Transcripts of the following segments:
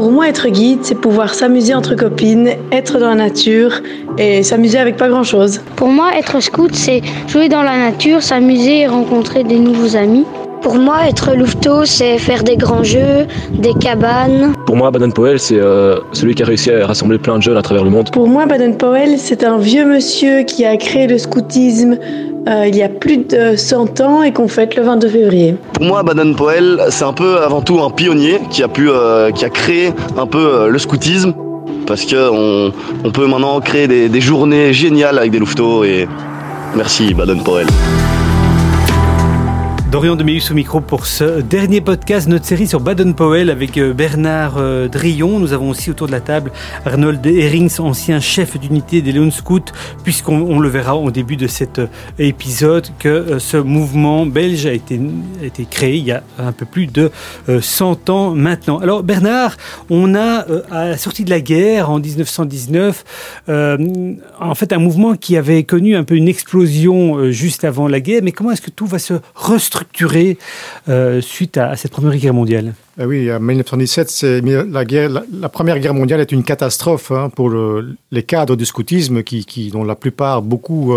Pour moi, être guide, c'est pouvoir s'amuser entre copines, être dans la nature et s'amuser avec pas grand-chose. Pour moi, être scout, c'est jouer dans la nature, s'amuser et rencontrer des nouveaux amis. Pour moi, être louveteau, c'est faire des grands jeux, des cabanes. Pour moi, Baden-Powell, c'est celui qui a réussi à rassembler plein de jeunes à travers le monde. Pour moi, Baden-Powell, c'est un vieux monsieur qui a créé le scoutisme il y a plus de 100 ans et qu'on fête le 22 février. Pour moi, Baden-Powell, c'est un peu avant tout un pionnier qui a créé un peu le scoutisme, parce qu'on peut maintenant créer des journées géniales avec des louveteaux. Et merci Baden-Powell. Dorian Demeus au micro pour ce dernier podcast de notre série sur Baden-Powell avec Bernard Drillon. Nous avons aussi autour de la table Arnold Herings, ancien chef d'unité des Lone Scouts, puisqu'on le verra au début de cet épisode que ce mouvement belge a été créé il y a un peu plus de 100 ans maintenant. Alors Bernard, on a à la sortie de la guerre en 1919, en fait un mouvement qui avait connu un peu une explosion juste avant la guerre, mais comment est-ce que tout va se restructurer suite à cette Première Guerre mondiale? Oui, en 1917, la Première Guerre mondiale est une catastrophe pour les cadres du scoutisme dont la plupart, beaucoup,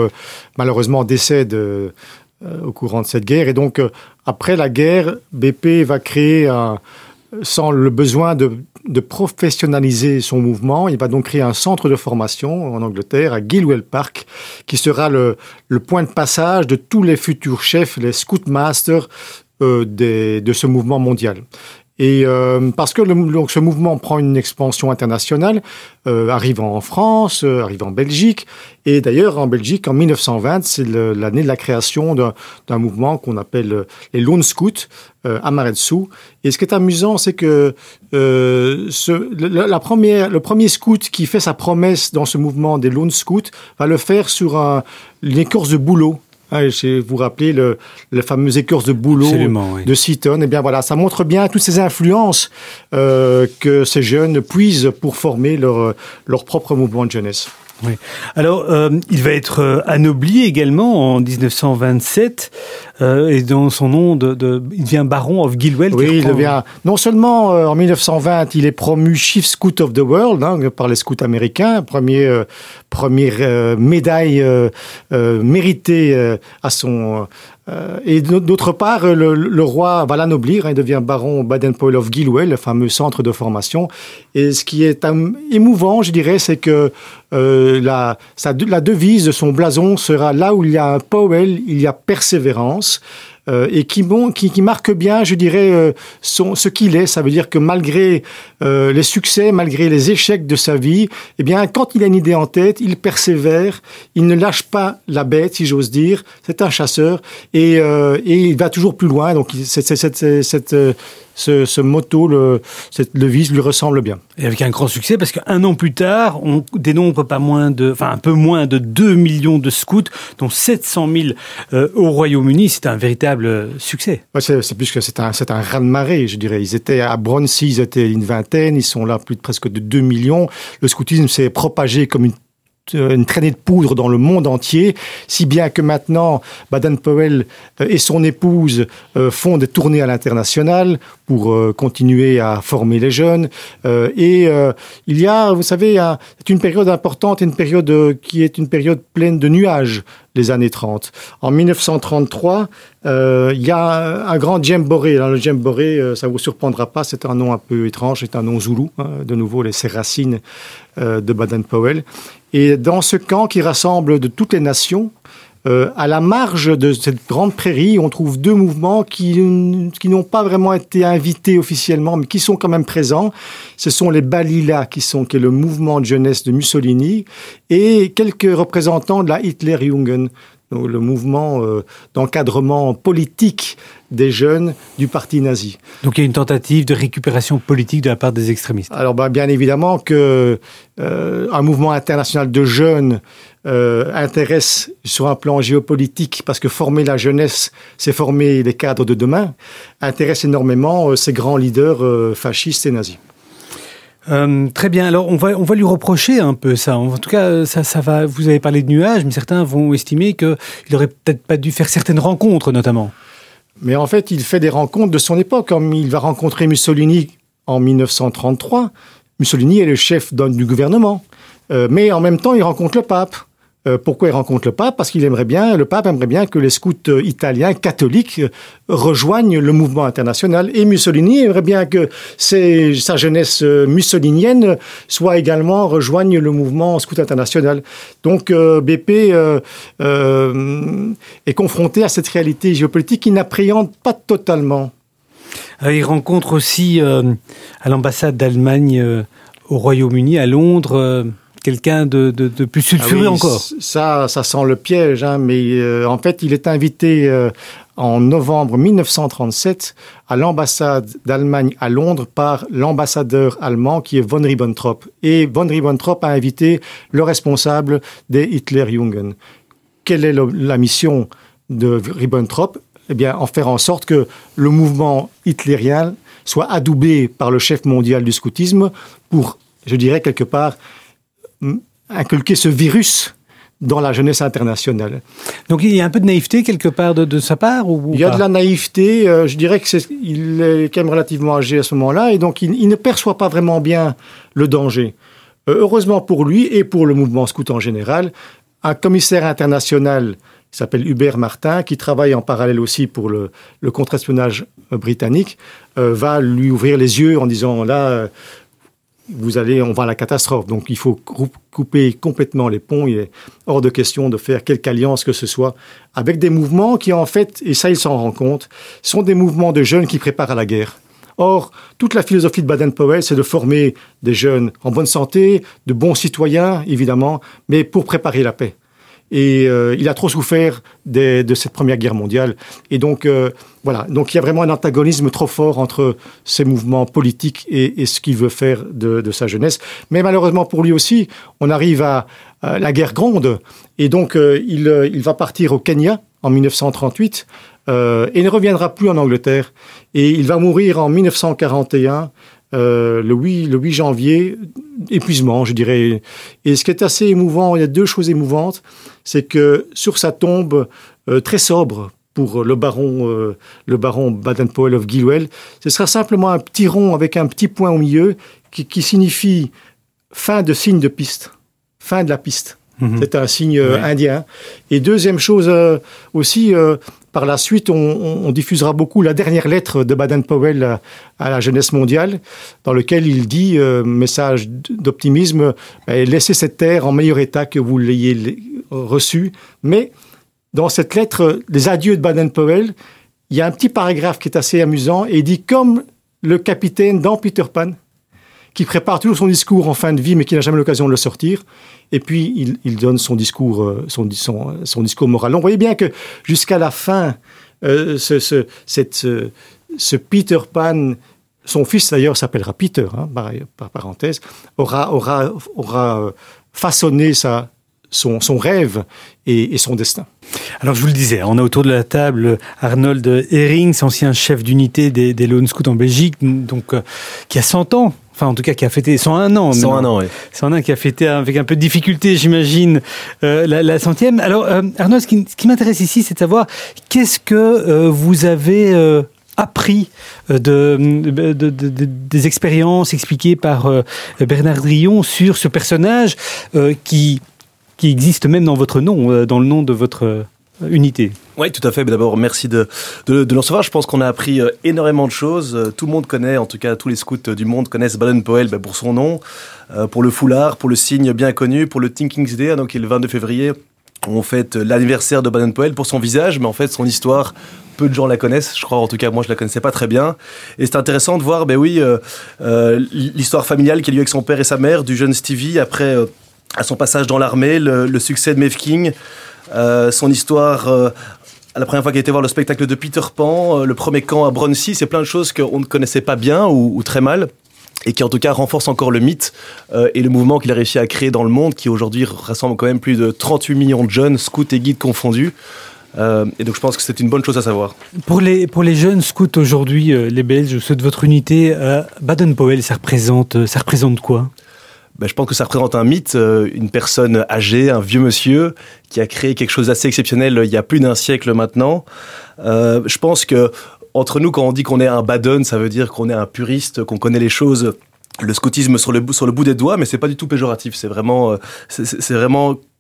malheureusement, décèdent au courant de cette guerre. Et donc, après la guerre, BP va créer, sans le besoin de professionnaliser son mouvement, il va donc créer un centre de formation en Angleterre, à Gilwell Park, qui sera le point de passage de tous les futurs chefs, les scoutmasters de ce mouvement mondial. Et parce que ce mouvement prend une expansion internationale, arrivant en France, arrivant en Belgique. Et d'ailleurs, en Belgique, en 1920, c'est l'année de la création d'un mouvement qu'on appelle les Lone Scouts, Amaretsu. Et ce qui est amusant, c'est que le premier scout qui fait sa promesse dans ce mouvement des Lone Scouts va le faire sur une écorce de bouleau. Vous vous rappelez la fameuse écorce de bouleau de Seton. Eh bien voilà, ça montre bien toutes ces influences que ces jeunes puisent pour former leur propre mouvement de jeunesse. Oui. Alors, il va être anobli également en 1927 et dans son nom, il devient Baron of Gilwell. Oui, il devient... Non seulement en 1920, il est promu Chief Scout of the World par les scouts américains, première médaille méritée à son... et d'autre part, le roi va l'anoblir, il devient baron Baden-Powell of Gilwell, le fameux centre de formation. Et ce qui est émouvant, je dirais, c'est que la devise de son blason sera « Là où il y a un Powell, il y a persévérance ». Et qui marque bien, je dirais, ce qu'il est. Ça veut dire que malgré les succès, malgré les échecs de sa vie, eh bien, quand il a une idée en tête, il persévère, il ne lâche pas la bête, si j'ose dire. C'est un chasseur et il va toujours plus loin. Donc, ce motto, cette devise lui ressemble bien. Et avec un grand succès, parce qu'un an plus tard, on dénombre un peu moins de 2 millions de scouts, dont 700 000 au Royaume-Uni. C'est un véritable succès. Ouais, c'est un raz-de-marée, je dirais. Ils étaient à Bronsy, ils étaient une vingtaine, ils sont là presque de 2 millions. Le scoutisme s'est propagé comme une traînée de poudre dans le monde entier, si bien que maintenant Baden-Powell et son épouse font des tournées à l'international pour continuer à former les jeunes. Il y a, vous savez, c'est une période importante, une période qui est une période pleine de nuages, les années 30. En 1933, il y a un grand jamboree. Alors, le jamboree, ça vous surprendra pas, c'est un nom un peu étrange, c'est un nom zoulou, de nouveau, ses racines de Baden-Powell. Et dans ce camp qui rassemble de toutes les nations, à la marge de cette grande prairie, on trouve deux mouvements qui n'ont pas vraiment été invités officiellement, mais qui sont quand même présents. Ce sont les Balilla, qui est le mouvement de jeunesse de Mussolini, et quelques représentants de la Hitlerjugend, donc le mouvement d'encadrement politique des jeunes du parti nazi. Donc il y a une tentative de récupération politique de la part des extrémistes. Alors bien évidemment que un mouvement international de jeunes intéresse sur un plan géopolitique, parce que former la jeunesse, c'est former les cadres de demain, intéresse énormément ces grands leaders fascistes et nazis. Très bien. Alors, on va lui reprocher un peu ça. En tout cas, ça va. Vous avez parlé de nuages, mais certains vont estimer qu'il n'aurait peut-être pas dû faire certaines rencontres, notamment. Mais en fait, il fait des rencontres de son époque. Comme il va rencontrer Mussolini en 1933, Mussolini est le chef du gouvernement. Mais en même temps, il rencontre le pape. Pourquoi il rencontre le pape? Parce qu'il aimerait bien, le pape aimerait bien que les scouts italiens catholiques rejoignent le mouvement international. Et Mussolini aimerait bien que sa jeunesse mussolinienne soit également rejoigne le mouvement scout international. Donc BP est confronté à cette réalité géopolitique qu'il n'appréhende pas totalement. Il rencontre aussi à l'ambassade d'Allemagne au Royaume-Uni, à Londres... quelqu'un de plus sulfureux encore. Ça sent le piège, hein, mais en fait, il est invité en novembre 1937 à l'ambassade d'Allemagne à Londres par l'ambassadeur allemand qui est von Ribbentrop. Et von Ribbentrop a invité le responsable des Hitlerjugend. Quelle est la mission de Ribbentrop? Eh bien, en faire en sorte que le mouvement hitlérien soit adoubé par le chef mondial du scoutisme pour, je dirais quelque part, inculquer ce virus dans la jeunesse internationale. Donc il y a un peu de naïveté quelque part de sa part ou il y a pas de la naïveté, je dirais qu'il est quand même relativement âgé à ce moment-là, et donc il ne perçoit pas vraiment bien le danger. Heureusement pour lui et pour le mouvement scout en général, un commissaire international qui s'appelle Hubert Martin, qui travaille en parallèle aussi pour le contre-espionnage britannique, va lui ouvrir les yeux en disant là... on va à la catastrophe. Donc, il faut couper complètement les ponts. Il est hors de question de faire quelque alliance que ce soit avec des mouvements qui, en fait, et ça, il s'en rend compte, sont des mouvements de jeunes qui préparent à la guerre. Or, toute la philosophie de Baden-Powell, c'est de former des jeunes en bonne santé, de bons citoyens, évidemment, mais pour préparer la paix. Et il a trop souffert de cette Première Guerre mondiale. Et donc, voilà. Donc, il y a vraiment un antagonisme trop fort entre ces mouvements politiques et ce qu'il veut faire de sa jeunesse. Mais malheureusement pour lui aussi, on arrive à la guerre gronde. Et donc, il va partir au Kenya en 1938 et ne reviendra plus en Angleterre. Et il va mourir en 1941. Le 8 janvier, épuisement, je dirais. Et ce qui est assez émouvant, il y a deux choses émouvantes, c'est que sur sa tombe, très sobre pour le baron Baden-Powell of Gilwell, ce sera simplement un petit rond avec un petit point au milieu qui signifie fin de signe de piste, fin de la piste. Mm-hmm. C'est un signe indien. Et deuxième chose aussi... Par la suite, on diffusera beaucoup la dernière lettre de Baden-Powell à la jeunesse mondiale, dans laquelle il dit, message d'optimisme, laissez cette terre en meilleur état que vous l'ayez reçue. Mais dans cette lettre, les adieux de Baden-Powell, il y a un petit paragraphe qui est assez amusant et il dit, comme le capitaine dans Peter Pan, qui prépare toujours son discours en fin de vie, mais qui n'a jamais l'occasion de le sortir. Et puis, il donne son discours moral. Donc, vous voyez bien que jusqu'à la fin, ce Peter Pan, son fils d'ailleurs s'appellera Peter, hein, par parenthèse, aura façonné son rêve et son destin. Alors, je vous le disais, on a autour de la table Arnold Herings, ancien chef d'unité des Lone Scouts en Belgique, donc, qui a 100 ans. Enfin, en tout cas, qui a fêté 101 ans. 101 ans, oui. 101 ans, qui a fêté avec un peu de difficulté, j'imagine, la centième. Alors, Arnaud, ce qui m'intéresse ici, c'est de savoir qu'est-ce que vous avez appris des expériences expliquées par Bernard Drillon sur ce personnage qui existe même dans votre nom, dans le nom de votre unité. Oui, tout à fait. Mais d'abord, merci de le recevoir. Je pense qu'on a appris énormément de choses. Tout le monde connaît, en tout cas, tous les scouts du monde connaissent Baden-Powell pour son nom, pour le foulard, pour le signe bien connu, pour le Thinking Day, donc le 22 février. On fête l'anniversaire de Baden-Powell pour son visage, mais en fait, son histoire, peu de gens la connaissent. Je crois, en tout cas, moi, je la connaissais pas très bien. Et c'est intéressant de voir, l'histoire familiale qui a lieu avec son père et sa mère, du jeune Stevie, après, à son passage dans l'armée, le succès de Mafeking King, son histoire... La première fois qu'il était voir le spectacle de Peter Pan, le premier camp à Bronsy, c'est plein de choses qu'on ne connaissait pas bien ou très mal, et qui en tout cas renforcent encore le mythe et le mouvement qu'il a réussi à créer dans le monde, qui aujourd'hui rassemble quand même plus de 38 millions de jeunes, scouts et guides confondus. Et donc je pense que c'est une bonne chose à savoir. Pour les jeunes scouts aujourd'hui, les Belges, ceux de votre unité, Baden-Powell, ça représente quoi ? Je pense que ça représente un mythe, une personne âgée, un vieux monsieur qui a créé quelque chose d'assez exceptionnel il y a plus d'1 siècle maintenant. Je pense que entre nous, quand on dit qu'on est un badon, ça veut dire qu'on est un puriste, qu'on connaît les choses, le scoutisme sur le bout des doigts, mais c'est pas du tout péjoratif. C'est vraiment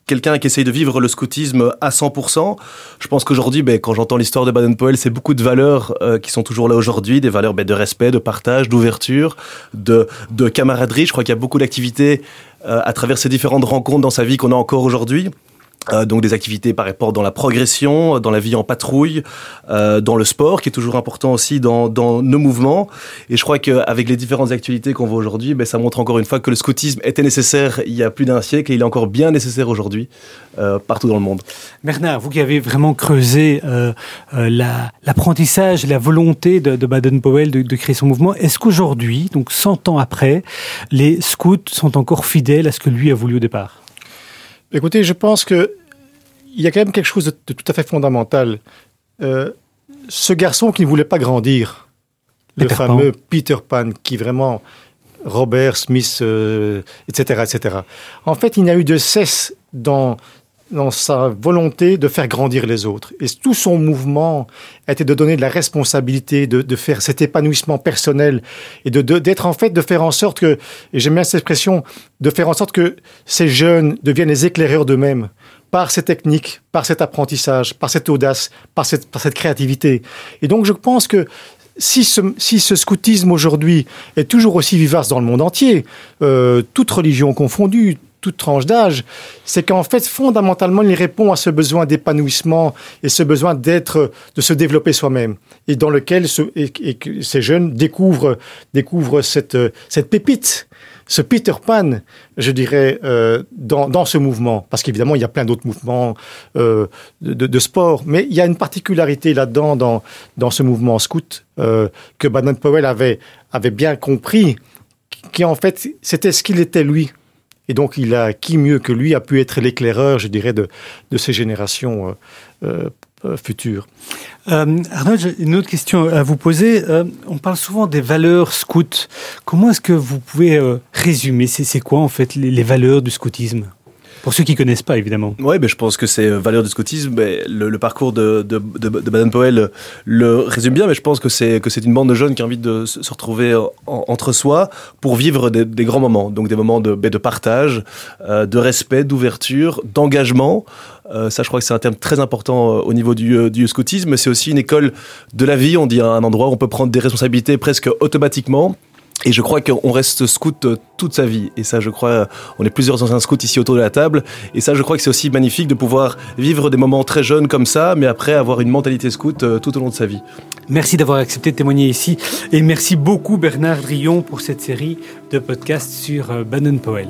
quelqu'un qui essaye de vivre le scoutisme à 100%. Je pense qu'aujourd'hui, quand j'entends l'histoire de Baden-Powell, c'est beaucoup de valeurs qui sont toujours là aujourd'hui, des valeurs de respect, de partage, d'ouverture, de camaraderie. Je crois qu'il y a beaucoup d'activités à travers ces différentes rencontres dans sa vie qu'on a encore aujourd'hui. Donc des activités par rapport dans la progression, dans la vie en patrouille, dans le sport qui est toujours important aussi dans nos mouvements. Et je crois qu'avec les différentes actualités qu'on voit aujourd'hui, ça montre encore une fois que le scoutisme était nécessaire il y a plus d'un siècle et il est encore bien nécessaire aujourd'hui partout dans le monde. Bernard, vous qui avez vraiment creusé l'apprentissage, la volonté de Baden-Powell de créer son mouvement, est-ce qu'aujourd'hui, donc 100 ans après, les scouts sont encore fidèles à ce que lui a voulu au départ ? Écoutez, je pense qu'il y a quand même quelque chose de tout à fait fondamental. Ce garçon qui ne voulait pas grandir, fameux Peter Pan, qui vraiment, Robert, Smith, etc., etc. En fait, il n'a eu de cesse dans sa volonté de faire grandir les autres. Et tout son mouvement était de donner de la responsabilité, de faire cet épanouissement personnel et d'être en fait, de faire en sorte que, et j'aime bien cette expression, de faire en sorte que ces jeunes deviennent les éclaireurs d'eux-mêmes par ces techniques, par cet apprentissage, par cette audace, par cette créativité. Et donc, je pense que si ce scoutisme aujourd'hui est toujours aussi vivace dans le monde entier, toute religion confondue, toute tranche d'âge, c'est qu'en fait, fondamentalement, il répond à ce besoin d'épanouissement et ce besoin de se développer soi-même, et dans lequel ces jeunes découvrent cette pépite, ce Peter Pan, je dirais, dans ce mouvement. Parce qu'évidemment, il y a plein d'autres mouvements de sport, mais il y a une particularité là-dedans, dans ce mouvement scout, que Baden-Powell avait bien compris, qui en fait, c'était ce qu'il était lui. Et donc, qui mieux que lui a pu être l'éclaireur, je dirais, de ces générations futures. Arnaud, j'ai une autre question à vous poser. On parle souvent des valeurs scouts. Comment est-ce que vous pouvez résumer c'est quoi, en fait, les valeurs du scoutisme ? Pour ceux qui ne connaissent pas, évidemment. Oui, je pense que ces valeurs du scoutisme, le parcours de Baden-Powell le résume bien, mais je pense que c'est une bande de jeunes qui a envie de se retrouver entre soi pour vivre des grands moments. Donc des moments de partage, de respect, d'ouverture, d'engagement. Ça, je crois que c'est un terme très important au niveau du scoutisme. C'est aussi une école de la vie, on dit, un endroit où on peut prendre des responsabilités presque automatiquement. Et je crois qu'on reste scout toute sa vie. Et ça, je crois, on est plusieurs anciens scouts ici autour de la table. Et ça, je crois que c'est aussi magnifique de pouvoir vivre des moments très jeunes comme ça, mais après avoir une mentalité scout tout au long de sa vie. Merci d'avoir accepté de témoigner ici. Et merci beaucoup, Bernard Drion, pour cette série de podcasts sur Baden-Powell.